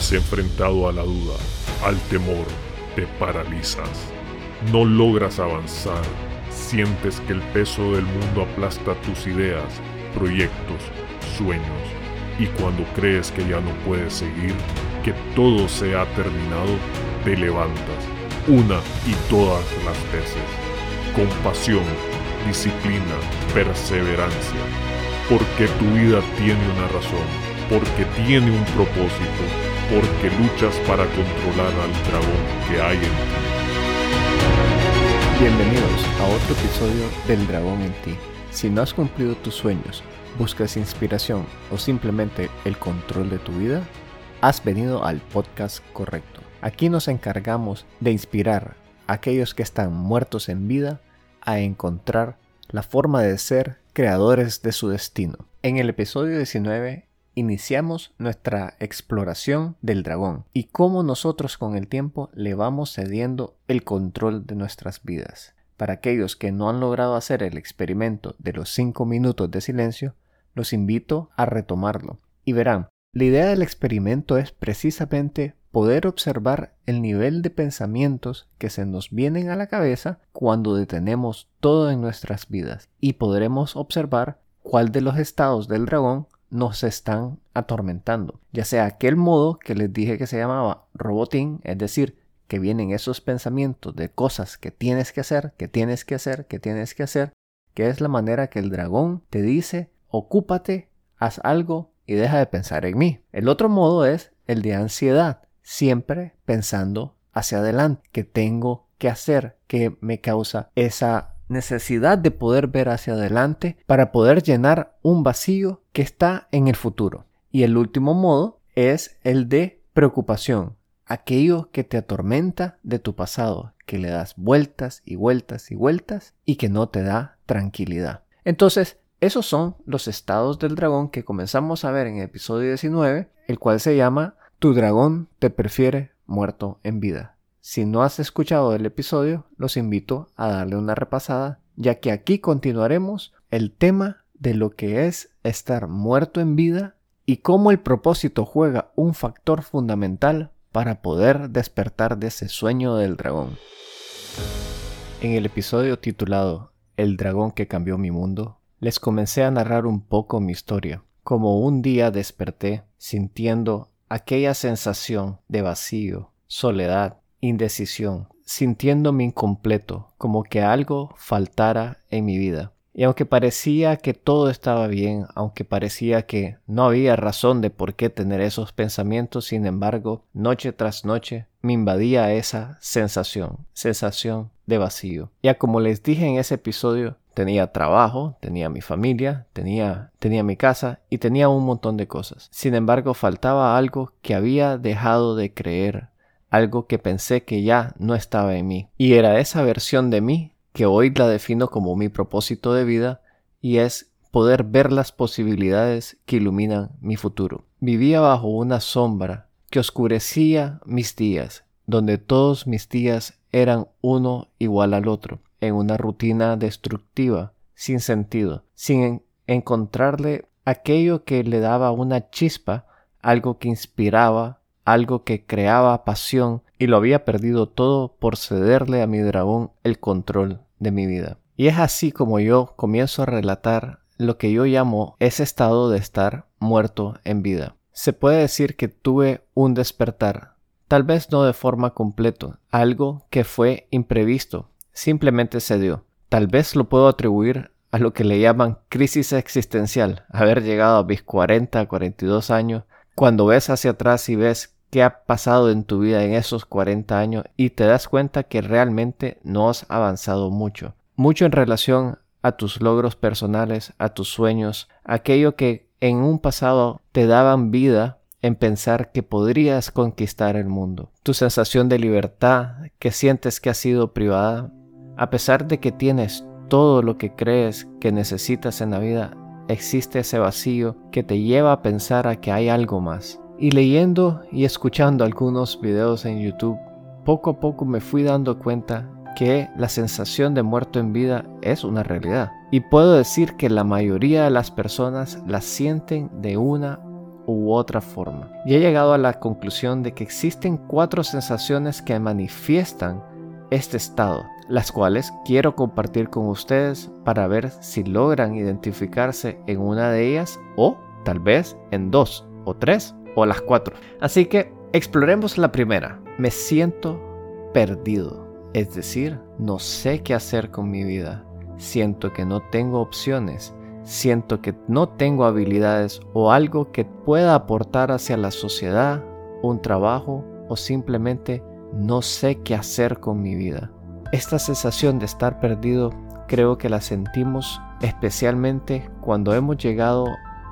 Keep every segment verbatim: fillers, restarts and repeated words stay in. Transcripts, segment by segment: has enfrentado a la duda, al temor, te paralizas. No logras avanzar, sientes que el peso del mundo aplasta tus ideas, proyectos, sueños, y cuando crees que ya no puedes seguir, que todo se ha terminado, te levantas, una y todas las veces, con pasión, disciplina, perseverancia, porque tu vida tiene una razón, porque tiene un propósito, porque luchas para controlar al dragón que hay en ti. Bienvenidos a otro episodio del Dragón en Ti. Si no has cumplido tus sueños, buscas inspiración o simplemente el control de tu vida, has venido al podcast correcto. Aquí nos encargamos de inspirar a aquellos que están muertos en vida a encontrar la forma de ser creadores de su destino. En el episodio diecinueve iniciamos nuestra exploración del dragón y cómo nosotros con el tiempo le vamos cediendo el control de nuestras vidas. Para aquellos que no han logrado hacer el experimento de los cinco minutos de silencio, los invito a retomarlo y verán. La idea del experimento es precisamente poder observar el nivel de pensamientos que se nos vienen a la cabeza cuando detenemos todo en nuestras vidas y podremos observar cuál de los estados del dragón nos están atormentando, ya sea aquel modo que les dije que se llamaba robotín, es decir, que vienen esos pensamientos de cosas que tienes que hacer, que tienes que hacer, que tienes que hacer, que es la manera que el dragón te dice, ocúpate, haz algo, y deja de pensar en mí. El otro modo es el de ansiedad, siempre pensando hacia adelante, que tengo que hacer, que me causa esa necesidad de poder ver hacia adelante para poder llenar un vacío que está en el futuro. Y el último modo es el de preocupación, aquello que te atormenta de tu pasado, que le das vueltas y vueltas y vueltas y que no te da tranquilidad. Entonces, esos son los estados del dragón que comenzamos a ver en el episodio diecinueve, el cual se llama Tu dragón te prefiere muerto en vida. Si no has escuchado el episodio, los invito a darle una repasada, ya que aquí continuaremos el tema de lo que es estar muerto en vida y cómo el propósito juega un factor fundamental para poder despertar de ese sueño del dragón. En el episodio titulado El dragón que cambió mi mundo, les comencé a narrar un poco mi historia, como un día desperté sintiendo aquella sensación de vacío, soledad, indecisión, sintiéndome incompleto, como que algo faltara en mi vida. Y aunque parecía que todo estaba bien, aunque parecía que no había razón de por qué tener esos pensamientos, sin embargo, noche tras noche me invadía esa sensación, sensación de vacío. Ya como les dije en ese episodio, tenía trabajo, tenía mi familia, tenía, tenía mi casa y tenía un montón de cosas. Sin embargo, faltaba algo que había dejado de creer, algo que pensé que ya no estaba en mí. Y era esa versión de mí que hoy la defino como mi propósito de vida y es poder ver las posibilidades que iluminan mi futuro. Vivía bajo una sombra que oscurecía mis días, donde todos mis días eran uno igual al otro, en una rutina destructiva, sin sentido, sin en- encontrarle aquello que le daba una chispa, algo que inspiraba, algo que creaba pasión, y lo había perdido todo por cederle a mi dragón el control de mi vida. Y es así como yo comienzo a relatar lo que yo llamo ese estado de estar muerto en vida. Se puede decir que tuve un despertar, tal vez no de forma completa, algo que fue imprevisto, simplemente se dio. Tal vez lo puedo atribuir a lo que le llaman crisis existencial, haber llegado a mis cuarenta, cuarenta y dos años, cuando ves hacia atrás y ves qué ha pasado en tu vida en esos cuarenta años y te das cuenta que realmente no has avanzado mucho, mucho en relación a tus logros personales, a tus sueños, aquello que en un pasado te daban vida en pensar que podrías conquistar el mundo. Tu sensación de libertad que sientes que has sido privada, a pesar de que tienes todo lo que crees que necesitas en la vida, existe ese vacío que te lleva a pensar a que hay algo más. Y leyendo y escuchando algunos videos en YouTube, poco a poco me fui dando cuenta que la sensación de muerto en vida es una realidad. Y puedo decir que la mayoría de las personas la sienten de una u otra forma, y he llegado a la conclusión de que existen cuatro sensaciones que manifiestan este estado, las cuales quiero compartir con ustedes para ver si logran identificarse en una de ellas o tal vez en dos o tres o las cuatro. Así que exploremos la primera. Me siento perdido, es decir, no sé qué hacer con mi vida, siento que no tengo opciones, siento que no tengo habilidades o algo que pueda aportar hacia la sociedad, un trabajo o simplemente no sé qué hacer con mi vida. Esta sensación de estar perdido creo que la sentimos especialmente cuando hemos llegado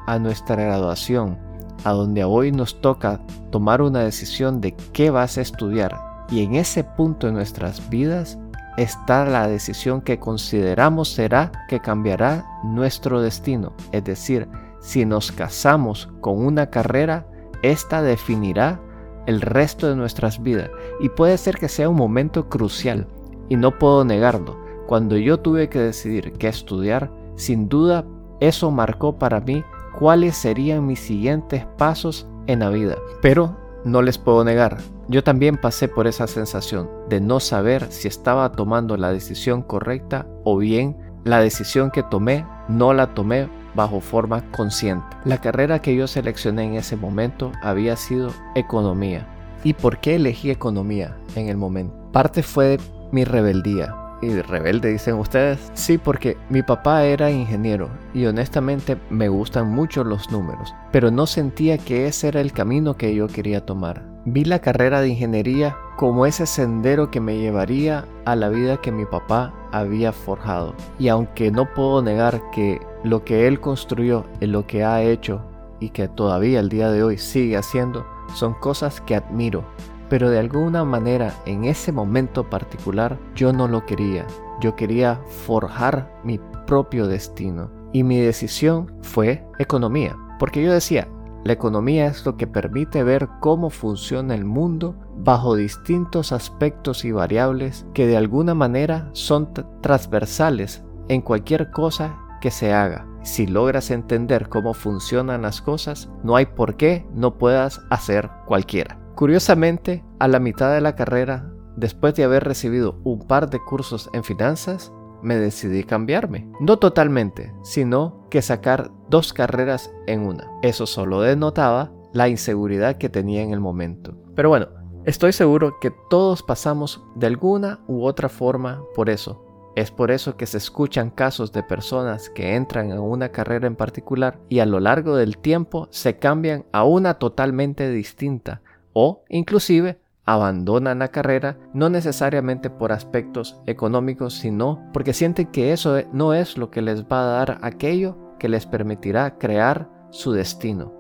a nuestra graduación, a donde hoy nos toca tomar una decisión de qué vas a estudiar, y en ese punto de nuestras vidas está la decisión que consideramos será que cambiará nuestro destino, es decir, si nos casamos con una carrera, esta definirá el resto de nuestras vidas, y puede ser que sea un momento crucial, y no puedo negarlo. Cuando yo tuve que decidir qué estudiar, sin duda eso marcó para mí cuáles serían mis siguientes pasos en la vida. Pero no les puedo negar, yo también pasé por esa sensación de no saber si estaba tomando la decisión correcta o bien la decisión que tomé no la tomé bajo forma consciente. La carrera que yo seleccioné en ese momento había sido economía. ¿Y por qué elegí economía en el momento? Parte fue de mi rebeldía. ¿Y rebelde dicen ustedes? Sí, porque mi papá era ingeniero y honestamente me gustan mucho los números, pero no sentía que ese era el camino que yo quería tomar. Vi la carrera de ingeniería como ese sendero que me llevaría a la vida que mi papá había forjado. Y aunque no puedo negar que lo que él construyó, lo que ha hecho y que todavía el día de hoy sigue haciendo, son cosas que admiro. Pero de alguna manera en ese momento particular yo no lo quería. Yo quería forjar mi propio destino. Y mi decisión fue economía. Porque yo decía, la economía es lo que permite ver cómo funciona el mundo bajo distintos aspectos y variables que de alguna manera son t- transversales en cualquier cosa que se haga. Si logras entender cómo funcionan las cosas, no hay por qué no puedas hacer cualquiera. Curiosamente, a la mitad de la carrera, después de haber recibido un par de cursos en finanzas, me decidí cambiarme. No totalmente, sino que sacar dos carreras en una. Eso solo denotaba la inseguridad que tenía en el momento. Pero bueno, estoy seguro que todos pasamos de alguna u otra forma por eso. Es por eso que se escuchan casos de personas que entran a una carrera en particular y a lo largo del tiempo se cambian a una totalmente distinta. O inclusive abandonan la carrera, no necesariamente por aspectos económicos, sino porque sienten que eso no es lo que les va a dar aquello que les permitirá crear su destino.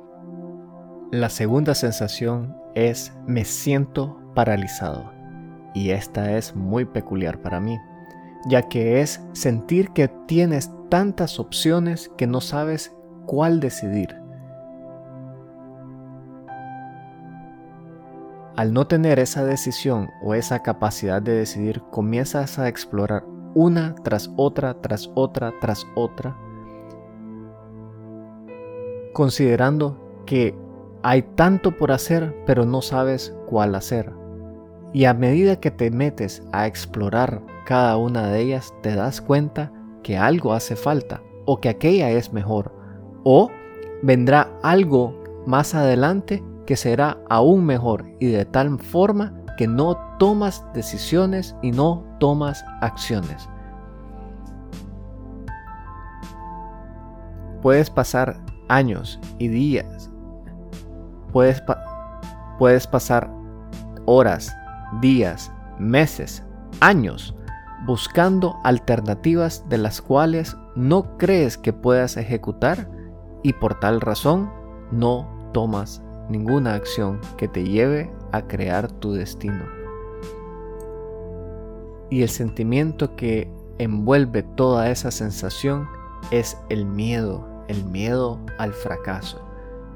La segunda sensación es me siento paralizado, y esta es muy peculiar para mí, ya que es sentir que tienes tantas opciones que no sabes cuál decidir. Al no tener esa decisión o esa capacidad de decidir, comienzas a explorar una tras otra, tras otra, tras otra, considerando que hay tanto por hacer, pero no sabes cuál hacer. Y a medida que te metes a explorar cada una de ellas, te das cuenta que algo hace falta, o que aquella es mejor, o vendrá algo más adelante que será aún mejor, y de tal forma que no tomas decisiones y no tomas acciones. Puedes pasar años y días, puedes, pa- puedes pasar horas, días, meses, años, buscando alternativas de las cuales no crees que puedas ejecutar y por tal razón no tomas ninguna acción que te lleve a crear tu destino. Y el sentimiento que envuelve toda esa sensación es el miedo, el miedo al fracaso,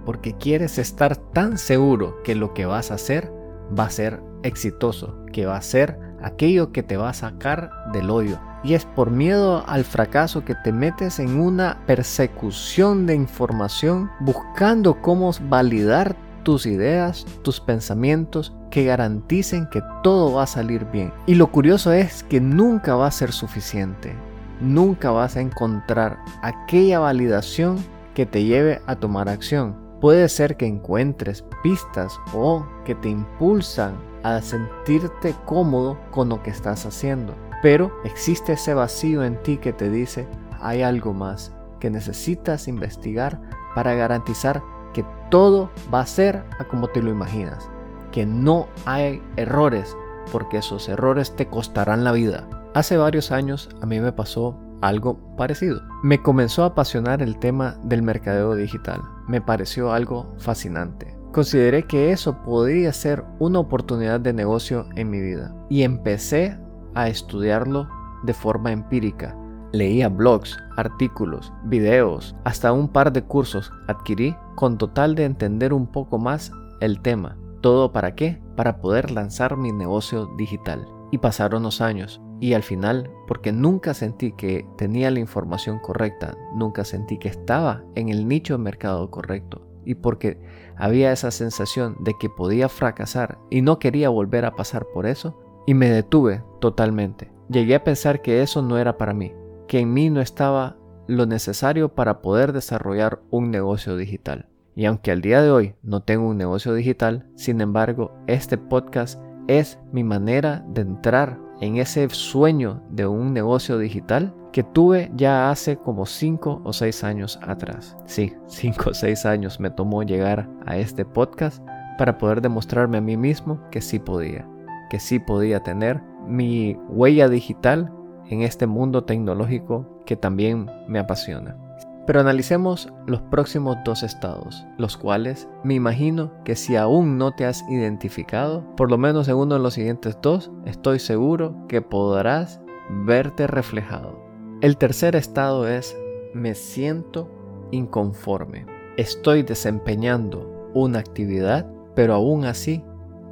porque quieres estar tan seguro que lo que vas a hacer va a ser exitoso, que va a ser aquello que te va a sacar del hoyo, y es por miedo al fracaso que te metes en una persecución de información buscando cómo validar tus ideas, tus pensamientos que garanticen que todo va a salir bien. Y lo curioso es que nunca va a ser suficiente. Nunca vas a encontrar aquella validación que te lleve a tomar acción. Puede ser que encuentres pistas o que te impulsan a sentirte cómodo con lo que estás haciendo, pero existe ese vacío en ti que te dice: hay algo más que necesitas investigar para garantizar que todo va a ser a como te lo imaginas, que no hay errores, porque esos errores te costarán la vida. Hace varios años a mí me pasó algo parecido. Me comenzó a apasionar el tema del mercadeo digital. Me pareció algo fascinante. Consideré que eso podría ser una oportunidad de negocio en mi vida y empecé a estudiarlo de forma empírica. Leía blogs, artículos, videos, hasta un par de cursos adquirí con total de entender un poco más el tema. ¿Todo para qué? Para poder lanzar mi negocio digital. Y pasaron los años y al final, porque nunca sentí que tenía la información correcta, nunca sentí que estaba en el nicho de mercado correcto, y porque había esa sensación de que podía fracasar y no quería volver a pasar por eso, y me detuve totalmente. Llegué a pensar que eso no era para mí, que en mí no estaba lo necesario para poder desarrollar un negocio digital. Y aunque al día de hoy no tengo un negocio digital, sin embargo, este podcast es mi manera de entrar en ese sueño de un negocio digital que tuve ya hace como cinco o seis años atrás. Sí, cinco o seis años me tomó llegar a este podcast para poder demostrarme a mí mismo que sí podía, que sí podía tener mi huella digital en este mundo tecnológico que también me apasiona. Pero analicemos los próximos dos estados, los cuales me imagino que si aún no te has identificado, por lo menos en uno de los siguientes dos, estoy seguro que podrás verte reflejado. El tercer estado es: me siento inconforme. Estoy desempeñando una actividad, pero aún así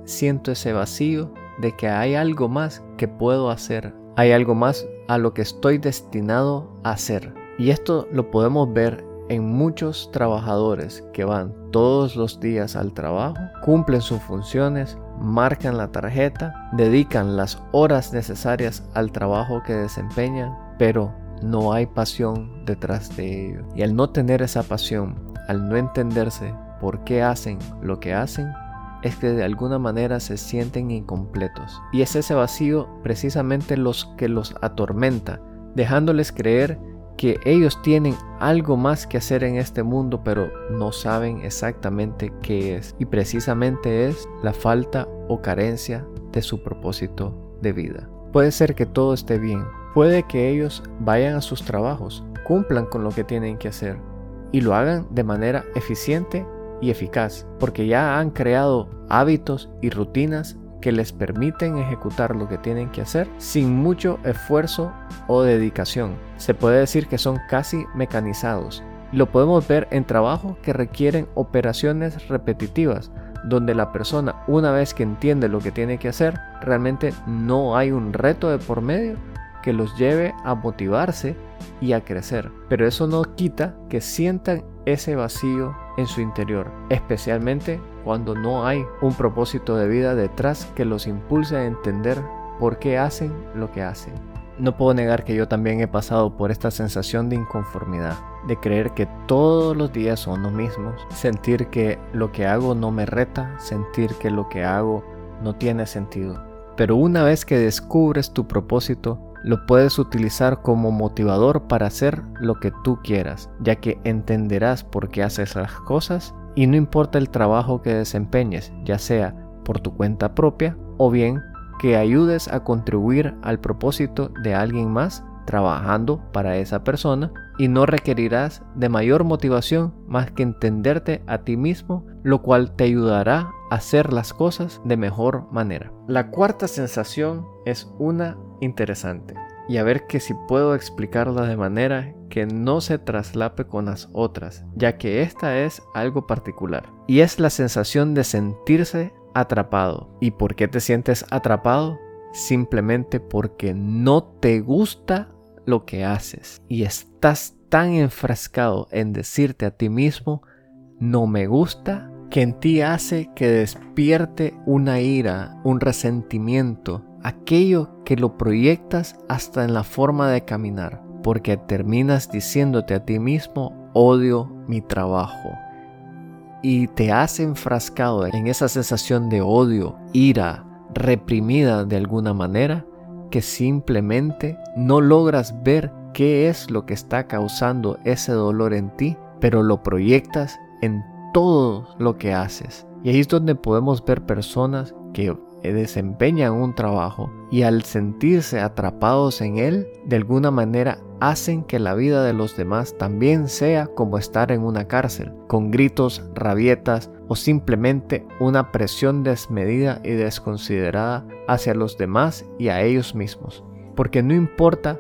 siento ese vacío de que hay algo más que puedo hacer. Hay algo más a lo que estoy destinado a hacer. Y esto lo podemos ver en muchos trabajadores que van todos los días al trabajo, cumplen sus funciones, marcan la tarjeta, dedican las horas necesarias al trabajo que desempeñan, pero no hay pasión detrás de ello. Y al no tener esa pasión, al no entenderse por qué hacen lo que hacen, es que de alguna manera se sienten incompletos. Y es ese vacío precisamente los que los atormenta, dejándoles creer que ellos tienen algo más que hacer en este mundo, pero no saben exactamente qué es. Y precisamente es la falta o carencia de su propósito de vida. Puede ser que todo esté bien, puede que ellos vayan a sus trabajos, cumplan con lo que tienen que hacer y lo hagan de manera eficiente y eficaz, porque ya han creado hábitos y rutinas que les permiten ejecutar lo que tienen que hacer sin mucho esfuerzo o dedicación. Se puede decir que son casi mecanizados. Lo podemos ver en trabajos que requieren operaciones repetitivas, donde la persona, una vez que entiende lo que tiene que hacer, realmente no hay un reto de por medio que los lleve a motivarse y a crecer. Pero eso no quita que sientan ese vacío en su interior, especialmente cuando no hay un propósito de vida detrás que los impulse a entender por qué hacen lo que hacen. No puedo negar que yo también he pasado por esta sensación de inconformidad, de creer que todos los días son los mismos, sentir que lo que hago no me reta, sentir que lo que hago no tiene sentido. Pero una vez que descubres tu propósito, lo puedes utilizar como motivador para hacer lo que tú quieras, ya que entenderás por qué haces las cosas y no importa el trabajo que desempeñes, ya sea por tu cuenta propia o bien que ayudes a contribuir al propósito de alguien más trabajando para esa persona, y no requerirás de mayor motivación más que entenderte a ti mismo, lo cual te ayudará a hacer las cosas de mejor manera. La cuarta sensación es una interesante, y a ver que si puedo explicarla de manera que no se traslape con las otras, ya que esta es algo particular, y es la sensación de sentirse atrapado. ¿Y por qué te sientes atrapado? simplemente porque no te gusta lo que haces y estás tan enfrascado en decirte a ti mismo no me gusta, que en ti hace que despierte una ira, un resentimiento, aquello que lo proyectas hasta en la forma de caminar, porque terminas diciéndote a ti mismo odio mi trabajo y te has enfrascado en esa sensación de odio, ira, reprimida de alguna manera, que simplemente no logras ver qué es lo que está causando ese dolor en ti, pero lo proyectas en todo lo que haces. Y ahí es donde podemos ver personas que desempeñan un trabajo y al sentirse atrapados en él, de alguna manera hacen que la vida de los demás también sea como estar en una cárcel, con gritos, rabietas o simplemente una presión desmedida y desconsiderada hacia los demás y a ellos mismos. Porque no importa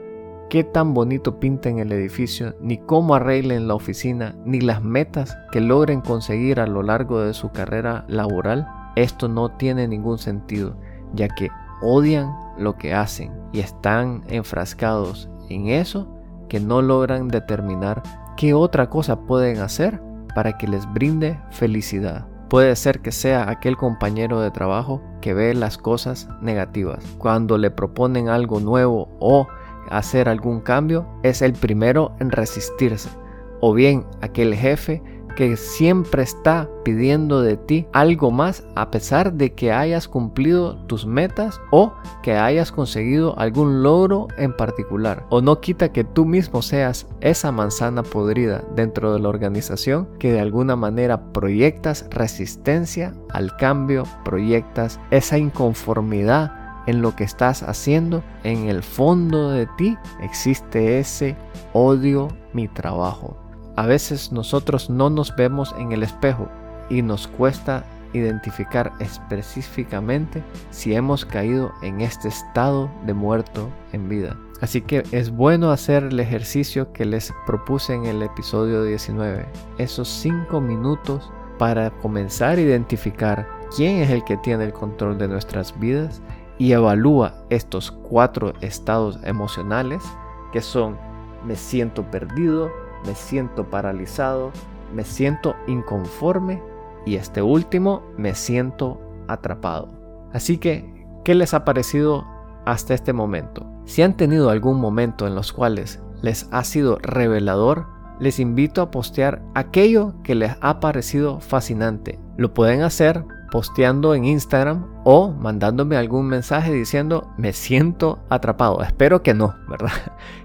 qué tan bonito pinten el edificio, ni cómo arreglen la oficina, ni las metas que logren conseguir a lo largo de su carrera laboral, esto no tiene ningún sentido, ya que odian lo que hacen y están enfrascados en eso que no logran determinar qué otra cosa pueden hacer para que les brinde felicidad. Puede ser que sea aquel compañero de trabajo que ve las cosas negativas. Cuando le proponen algo nuevo o hacer algún cambio, es el primero en resistirse, o bien aquel jefe que siempre está pidiendo de ti algo más a pesar de que hayas cumplido tus metas o que hayas conseguido algún logro en particular. O no quita que tú mismo seas esa manzana podrida dentro de la organización que de alguna manera proyectas resistencia al cambio, proyectas esa inconformidad en lo que estás haciendo. En el fondo de ti existe ese odio mi trabajo. A veces nosotros no nos vemos en el espejo y nos cuesta identificar específicamente si hemos caído en este estado de muerto en vida. Así que es bueno hacer el ejercicio que les propuse en el episodio diecinueve. Esos cinco minutos para comenzar a identificar quién es el que tiene el control de nuestras vidas y evalúa estos cuatro estados emocionales que son: me siento perdido, me siento paralizado, me siento inconforme y este último, me siento atrapado. Así que, ¿qué les ha parecido hasta este momento? Si han tenido algún momento en los cuales les ha sido revelador, les invito a postear aquello que les ha parecido fascinante. Lo pueden hacer posteando en Instagram o mandándome algún mensaje diciendo me siento atrapado. Espero que no, ¿verdad?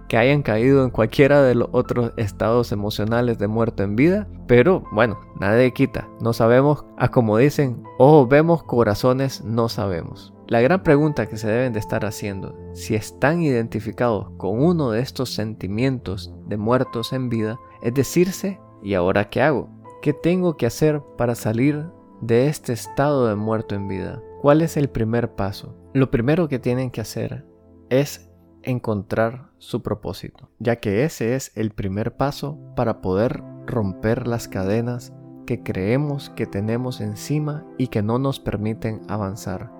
Que hayan caído en cualquiera de los otros estados emocionales de muerto en vida, pero bueno, nadie quita. No sabemos, a como dicen, ojos vemos, corazones no sabemos. La gran pregunta que se deben de estar haciendo, si están identificados con uno de estos sentimientos de muertos en vida, es decirse, ¿y ahora qué hago? ¿Qué tengo que hacer para salir de este estado de muerto en vida? ¿Cuál es el primer paso? Lo primero que tienen que hacer es encontrar su propósito, ya que ese es el primer paso para poder romper las cadenas que creemos que tenemos encima y que no nos permiten avanzar.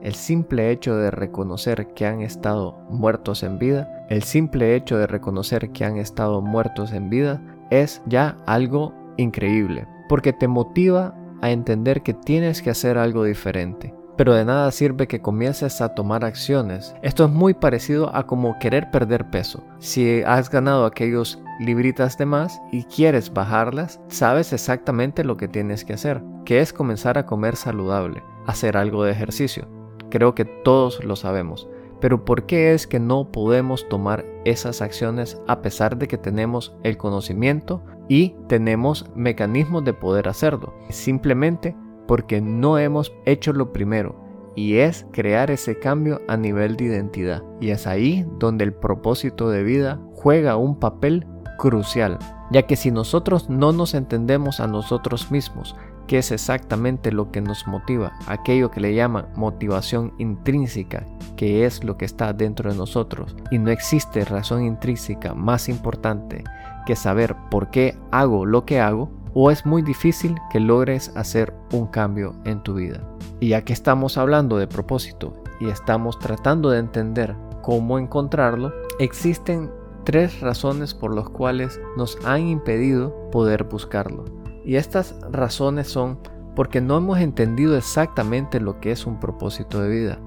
El simple hecho de reconocer que han estado muertos en vida, el simple hecho de reconocer que han estado muertos en vida es ya algo increíble, porque te motiva a entender que tienes que hacer algo diferente. Pero de nada sirve que comiences a tomar acciones. Esto es muy parecido a como querer perder peso. Si has ganado aquellos libritas de más y quieres bajarlas, sabes exactamente lo que tienes que hacer, que es comenzar a comer saludable, hacer algo de ejercicio. Creo que todos lo sabemos. Pero ¿por qué es que no podemos tomar esas acciones a pesar de que tenemos el conocimiento y tenemos mecanismos de poder hacerlo? Simplemente porque no hemos hecho lo primero, y es crear ese cambio a nivel de identidad. Y es ahí donde el propósito de vida juega un papel crucial, ya que si nosotros no nos entendemos a nosotros mismos, que es exactamente lo que nos motiva, aquello que le llaman motivación intrínseca, que es lo que está dentro de nosotros, y no existe razón intrínseca más importante que saber por qué hago lo que hago, o es muy difícil que logres hacer un cambio en tu vida. Y ya que estamos hablando de propósito y estamos tratando de entender cómo encontrarlo, existen tres razones por las cuales nos han impedido poder buscarlo. Y estas razones son porque no hemos entendido exactamente lo que es un propósito de vida.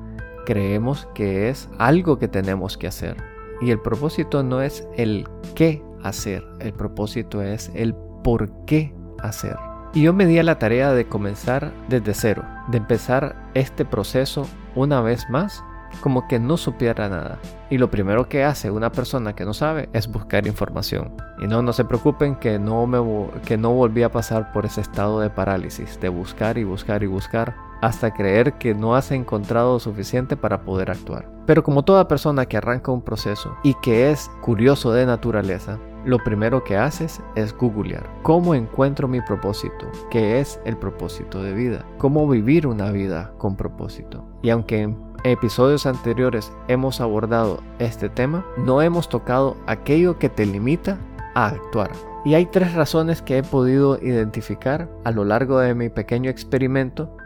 Creemos que es algo que tenemos que hacer. Y el propósito no es el qué hacer, el propósito es el por qué hacer. Y yo me di a la tarea de comenzar desde cero, de empezar este proceso una vez más, como que no supiera nada. Y lo primero que hace una persona que no sabe es buscar información. Y no, no se preocupen que no, me, que no volví a pasar por ese estado de parálisis, de buscar y buscar y buscar, hasta creer que no has encontrado suficiente para poder actuar. Pero como toda persona que arranca un proceso y que es curioso de naturaleza, lo primero que haces es googlear. ¿Cómo encuentro mi propósito? ¿Qué es el propósito de vida? ¿Cómo vivir una vida con propósito? Y aunque en episodios anteriores hemos abordado este tema, no hemos tocado aquello que te limita a actuar. Y hay tres razones que he podido identificar a lo largo de mi pequeño experimento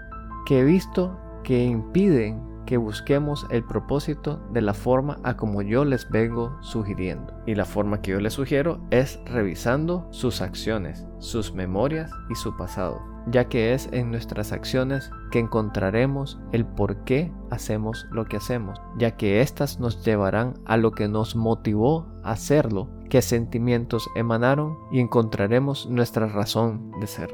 que he visto que impiden que busquemos el propósito de la forma a como yo les vengo sugiriendo. Y la forma que yo les sugiero es revisando sus acciones, sus memorias y su pasado, ya que es en nuestras acciones que encontraremos el por qué hacemos lo que hacemos, ya que estas nos llevarán a lo que nos motivó a hacerlo, qué sentimientos emanaron y encontraremos nuestra razón de ser.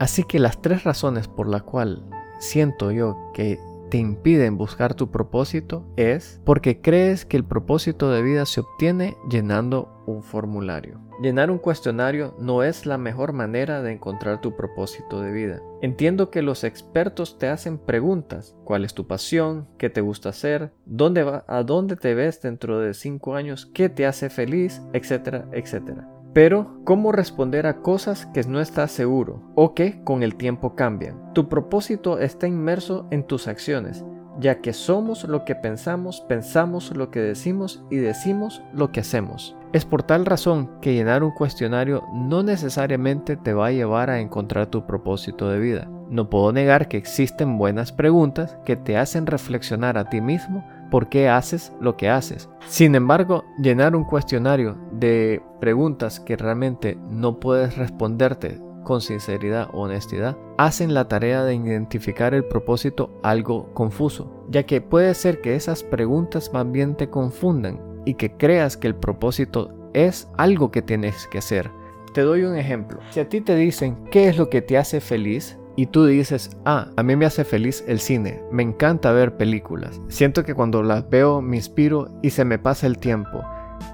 Así que las tres razones por las cuales siento yo que te impiden buscar tu propósito es porque crees que el propósito de vida se obtiene llenando un formulario. Llenar un cuestionario no es la mejor manera de encontrar tu propósito de vida. Entiendo que los expertos te hacen preguntas. ¿Cuál es tu pasión? ¿Qué te gusta hacer? ¿Dónde va? ¿A dónde te ves dentro de cinco años? ¿Qué te hace feliz? Etcétera, etcétera. Pero, ¿cómo responder a cosas que no estás seguro o que con el tiempo cambian? Tu propósito está inmerso en tus acciones, ya que somos lo que pensamos, pensamos lo que decimos y decimos lo que hacemos. Es por tal razón que llenar un cuestionario no necesariamente te va a llevar a encontrar tu propósito de vida. No puedo negar que existen buenas preguntas que te hacen reflexionar a ti mismo por qué haces lo que haces. Sin embargo, llenar un cuestionario de preguntas que realmente no puedes responderte con sinceridad o honestidad, hacen la tarea de identificar el propósito algo confuso, ya que puede ser que esas preguntas más bien te confundan y que creas que el propósito es algo que tienes que hacer. Te doy un ejemplo. Si a ti te dicen qué es lo que te hace feliz, y tú dices, ah, a mí me hace feliz el cine, me encanta ver películas. Siento que cuando las veo me inspiro y se me pasa el tiempo.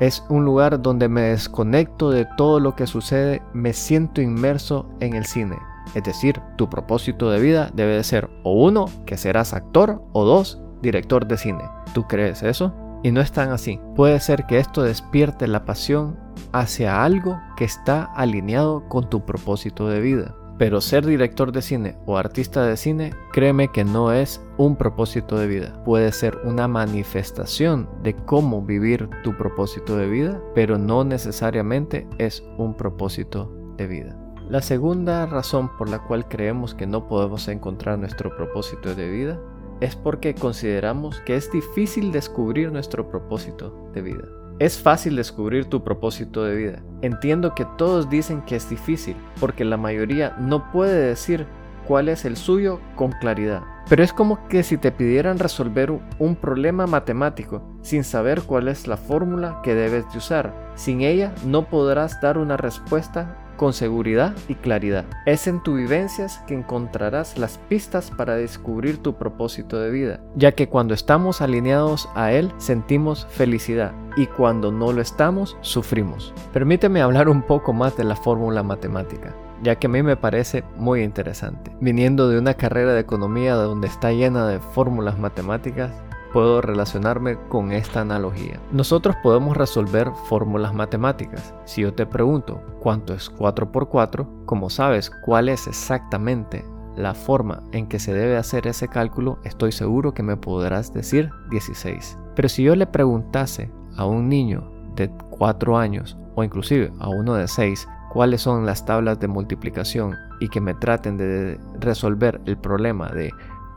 Es un lugar donde me desconecto de todo lo que sucede, me siento inmerso en el cine. Es decir, tu propósito de vida debe de ser o uno, que serás actor, o dos, director de cine. ¿Tú crees eso? Y no es tan así. Puede ser que esto despierte la pasión hacia algo que está alineado con tu propósito de vida. Pero ser director de cine o artista de cine, créeme que no es un propósito de vida. Puede ser una manifestación de cómo vivir tu propósito de vida, pero no necesariamente es un propósito de vida. La segunda razón por la cual creemos que no podemos encontrar nuestro propósito de vida es porque consideramos que es difícil descubrir nuestro propósito de vida. Es fácil descubrir tu propósito de vida. Entiendo que todos dicen que es difícil, porque la mayoría no puede decir cuál es el suyo con claridad. Pero es como que si te pidieran resolver un problema matemático sin saber cuál es la fórmula que debes de usar. Sin ella no podrás dar una respuesta con seguridad y claridad. Es en tus vivencias que encontrarás las pistas para descubrir tu propósito de vida, ya que cuando estamos alineados a él sentimos felicidad y cuando no lo estamos sufrimos. Permíteme hablar un poco más de la fórmula matemática, ya que a mí me parece muy interesante. Viniendo de una carrera de economía donde está llena de fórmulas matemáticas, puedo relacionarme con esta analogía. Nosotros podemos resolver fórmulas matemáticas. Si yo te pregunto cuánto es cuatro por cuatro, como sabes cuál es exactamente la forma en que se debe hacer ese cálculo, estoy seguro que me podrás decir dieciséis. Pero si yo le preguntase a un niño de cuatro años o inclusive a uno de seis cuáles son las tablas de multiplicación y que me traten de resolver el problema de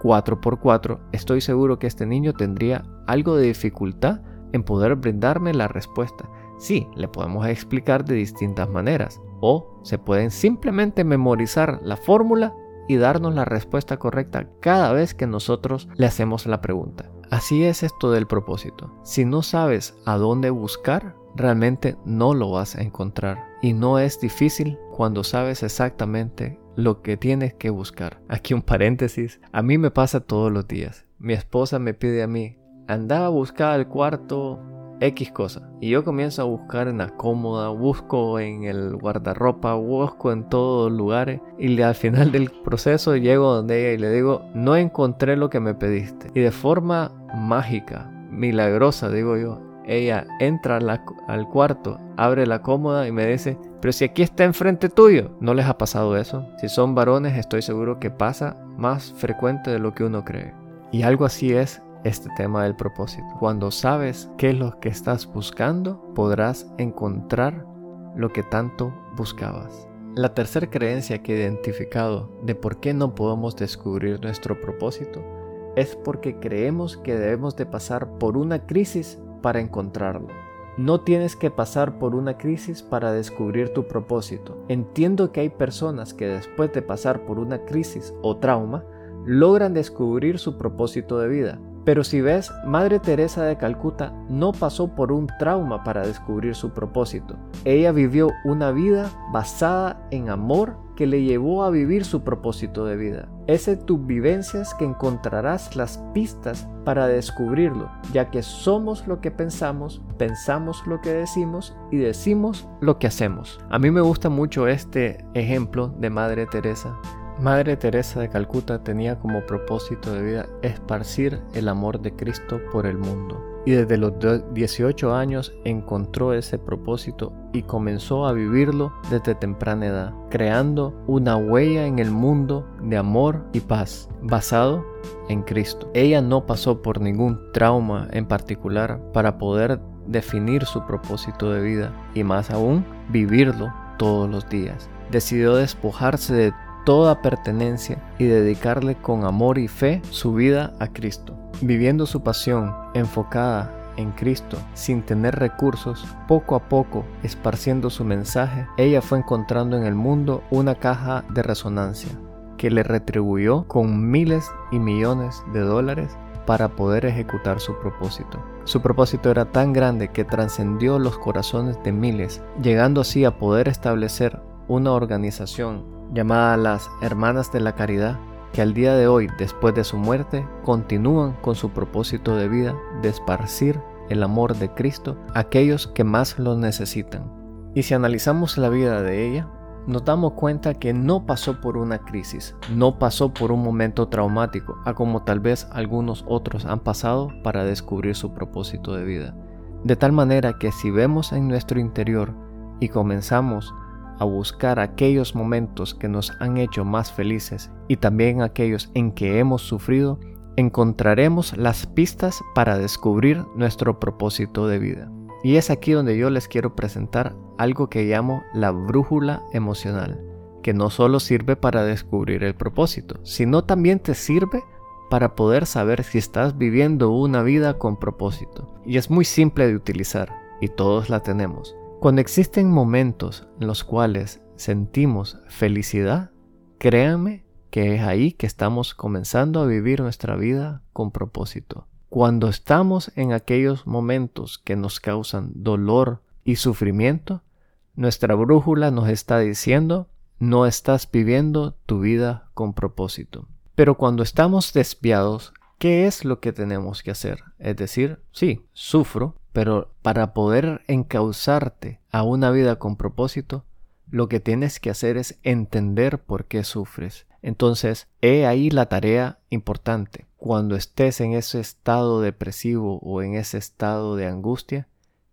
cuatro por cuatro, estoy seguro que este niño tendría algo de dificultad en poder brindarme la respuesta. Sí, le podemos explicar de distintas maneras, o se pueden simplemente memorizar la fórmula y darnos la respuesta correcta cada vez que nosotros le hacemos la pregunta. Así es esto del propósito. Si no sabes a dónde buscar, realmente no lo vas a encontrar. Y no es difícil cuando sabes exactamente lo que tienes que buscar. Aquí un paréntesis. A mí me pasa todos los días. Mi esposa me pide a mí, andaba a buscar al cuarto X cosa. Y yo comienzo a buscar en la cómoda, busco en el guardarropa, busco en todos los lugares. Y al final del proceso llego donde ella y le digo, no encontré lo que me pediste. Y de forma mágica, milagrosa, digo yo, ella entra la, al cuarto, abre la cómoda y me dice, pero si aquí está enfrente tuyo. ¿No les ha pasado eso? Si son varones, estoy seguro que pasa más frecuente de lo que uno cree. Y algo así es este tema del propósito. Cuando sabes qué es lo que estás buscando, podrás encontrar lo que tanto buscabas. La tercera creencia que he identificado de por qué no podemos descubrir nuestro propósito es porque creemos que debemos de pasar por una crisis para encontrarlo. No tienes que pasar por una crisis para descubrir tu propósito. Entiendo que hay personas que después de pasar por una crisis o trauma, logran descubrir su propósito de vida. Pero si ves, Madre Teresa de Calcuta no pasó por un trauma para descubrir su propósito. Ella vivió una vida basada en amor que le llevó a vivir su propósito de vida. Es en tus vivencias que encontrarás las pistas para descubrirlo, ya que somos lo que pensamos, pensamos lo que decimos y decimos lo que hacemos. A mí me gusta mucho este ejemplo de Madre Teresa. Madre Teresa de Calcuta tenía como propósito de vida esparcir el amor de Cristo por el mundo. Y desde los dieciocho años encontró ese propósito y comenzó a vivirlo desde temprana edad, creando una huella en el mundo de amor y paz, basado en Cristo. Ella no pasó por ningún trauma en particular para poder definir su propósito de vida y más aún vivirlo todos los días. Decidió despojarse de toda pertenencia y dedicarle con amor y fe su vida a Cristo. Viviendo su pasión enfocada en Cristo, sin tener recursos, poco a poco esparciendo su mensaje, ella fue encontrando en el mundo una caja de resonancia que le retribuyó con miles y millones de dólares para poder ejecutar su propósito. Su propósito era tan grande que trascendió los corazones de miles, llegando así a poder establecer una organización llamada las Hermanas de la Caridad, que al día de hoy, después de su muerte, continúan con su propósito de vida de esparcir el amor de Cristo a aquellos que más lo necesitan. Y si analizamos la vida de ella, nos damos cuenta que no pasó por una crisis, no pasó por un momento traumático, a como tal vez algunos otros han pasado para descubrir su propósito de vida. De tal manera que si vemos en nuestro interior y comenzamos a buscar aquellos momentos que nos han hecho más felices y también aquellos en que hemos sufrido, encontraremos las pistas para descubrir nuestro propósito de vida. Y es aquí donde yo les quiero presentar algo que llamo la brújula emocional, que no solo sirve para descubrir el propósito, sino también te sirve para poder saber si estás viviendo una vida con propósito. Y es muy simple de utilizar, y todos la tenemos. Cuando existen momentos en los cuales sentimos felicidad, créanme que es ahí que estamos comenzando a vivir nuestra vida con propósito. Cuando estamos en aquellos momentos que nos causan dolor y sufrimiento, nuestra brújula nos está diciendo, no estás viviendo tu vida con propósito. Pero cuando estamos desviados, ¿qué es lo que tenemos que hacer? Es decir, sí, sufro, pero para poder encauzarte a una vida con propósito, lo que tienes que hacer es entender por qué sufres. Entonces, he ahí la tarea importante. Cuando estés en ese estado depresivo o en ese estado de angustia,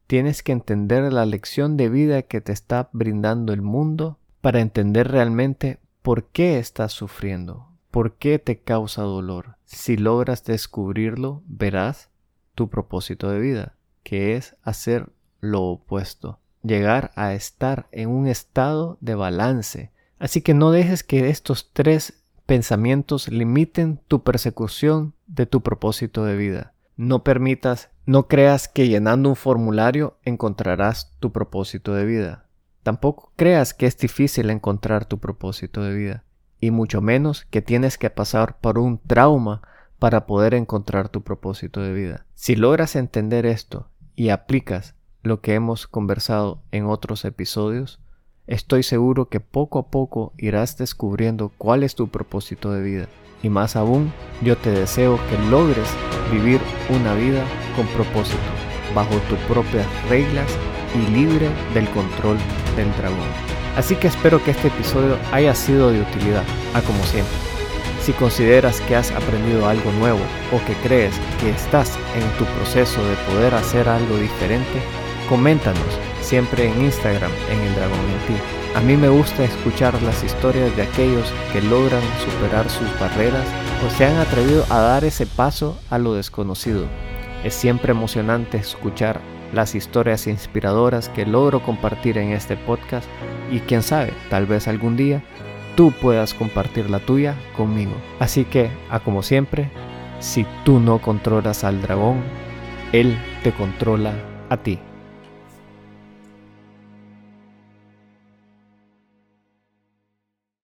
tienes que entender la lección de vida que te está brindando el mundo para entender realmente por qué estás sufriendo, por qué te causa dolor. Si logras descubrirlo, verás tu propósito de vida, que es hacer lo opuesto, llegar a estar en un estado de balance. Así que no dejes que estos tres pensamientos limiten tu persecución de tu propósito de vida. No permitas, no creas que llenando un formulario encontrarás tu propósito de vida. Tampoco creas que es difícil encontrar tu propósito de vida, y mucho menos que tienes que pasar por un trauma para poder encontrar tu propósito de vida. Si logras entender esto y aplicas lo que hemos conversado en otros episodios, estoy seguro que poco a poco irás descubriendo cuál es tu propósito de vida. Y más aún, yo te deseo que logres vivir una vida con propósito, bajo tus propias reglas y libre del control del dragón. Así que espero que este episodio haya sido de utilidad, a como siempre. Si consideras que has aprendido algo nuevo o que crees que estás en tu proceso de poder hacer algo diferente, coméntanos siempre en Instagram en El Dragón en Ti. A mí me gusta escuchar las historias de aquellos que logran superar sus barreras o se han atrevido a dar ese paso a lo desconocido. Es siempre emocionante escuchar las historias inspiradoras que logro compartir en este podcast y quién sabe, tal vez algún día tú puedas compartir la tuya conmigo. Así que, a como siempre, si tú no controlas al dragón, él te controla a ti.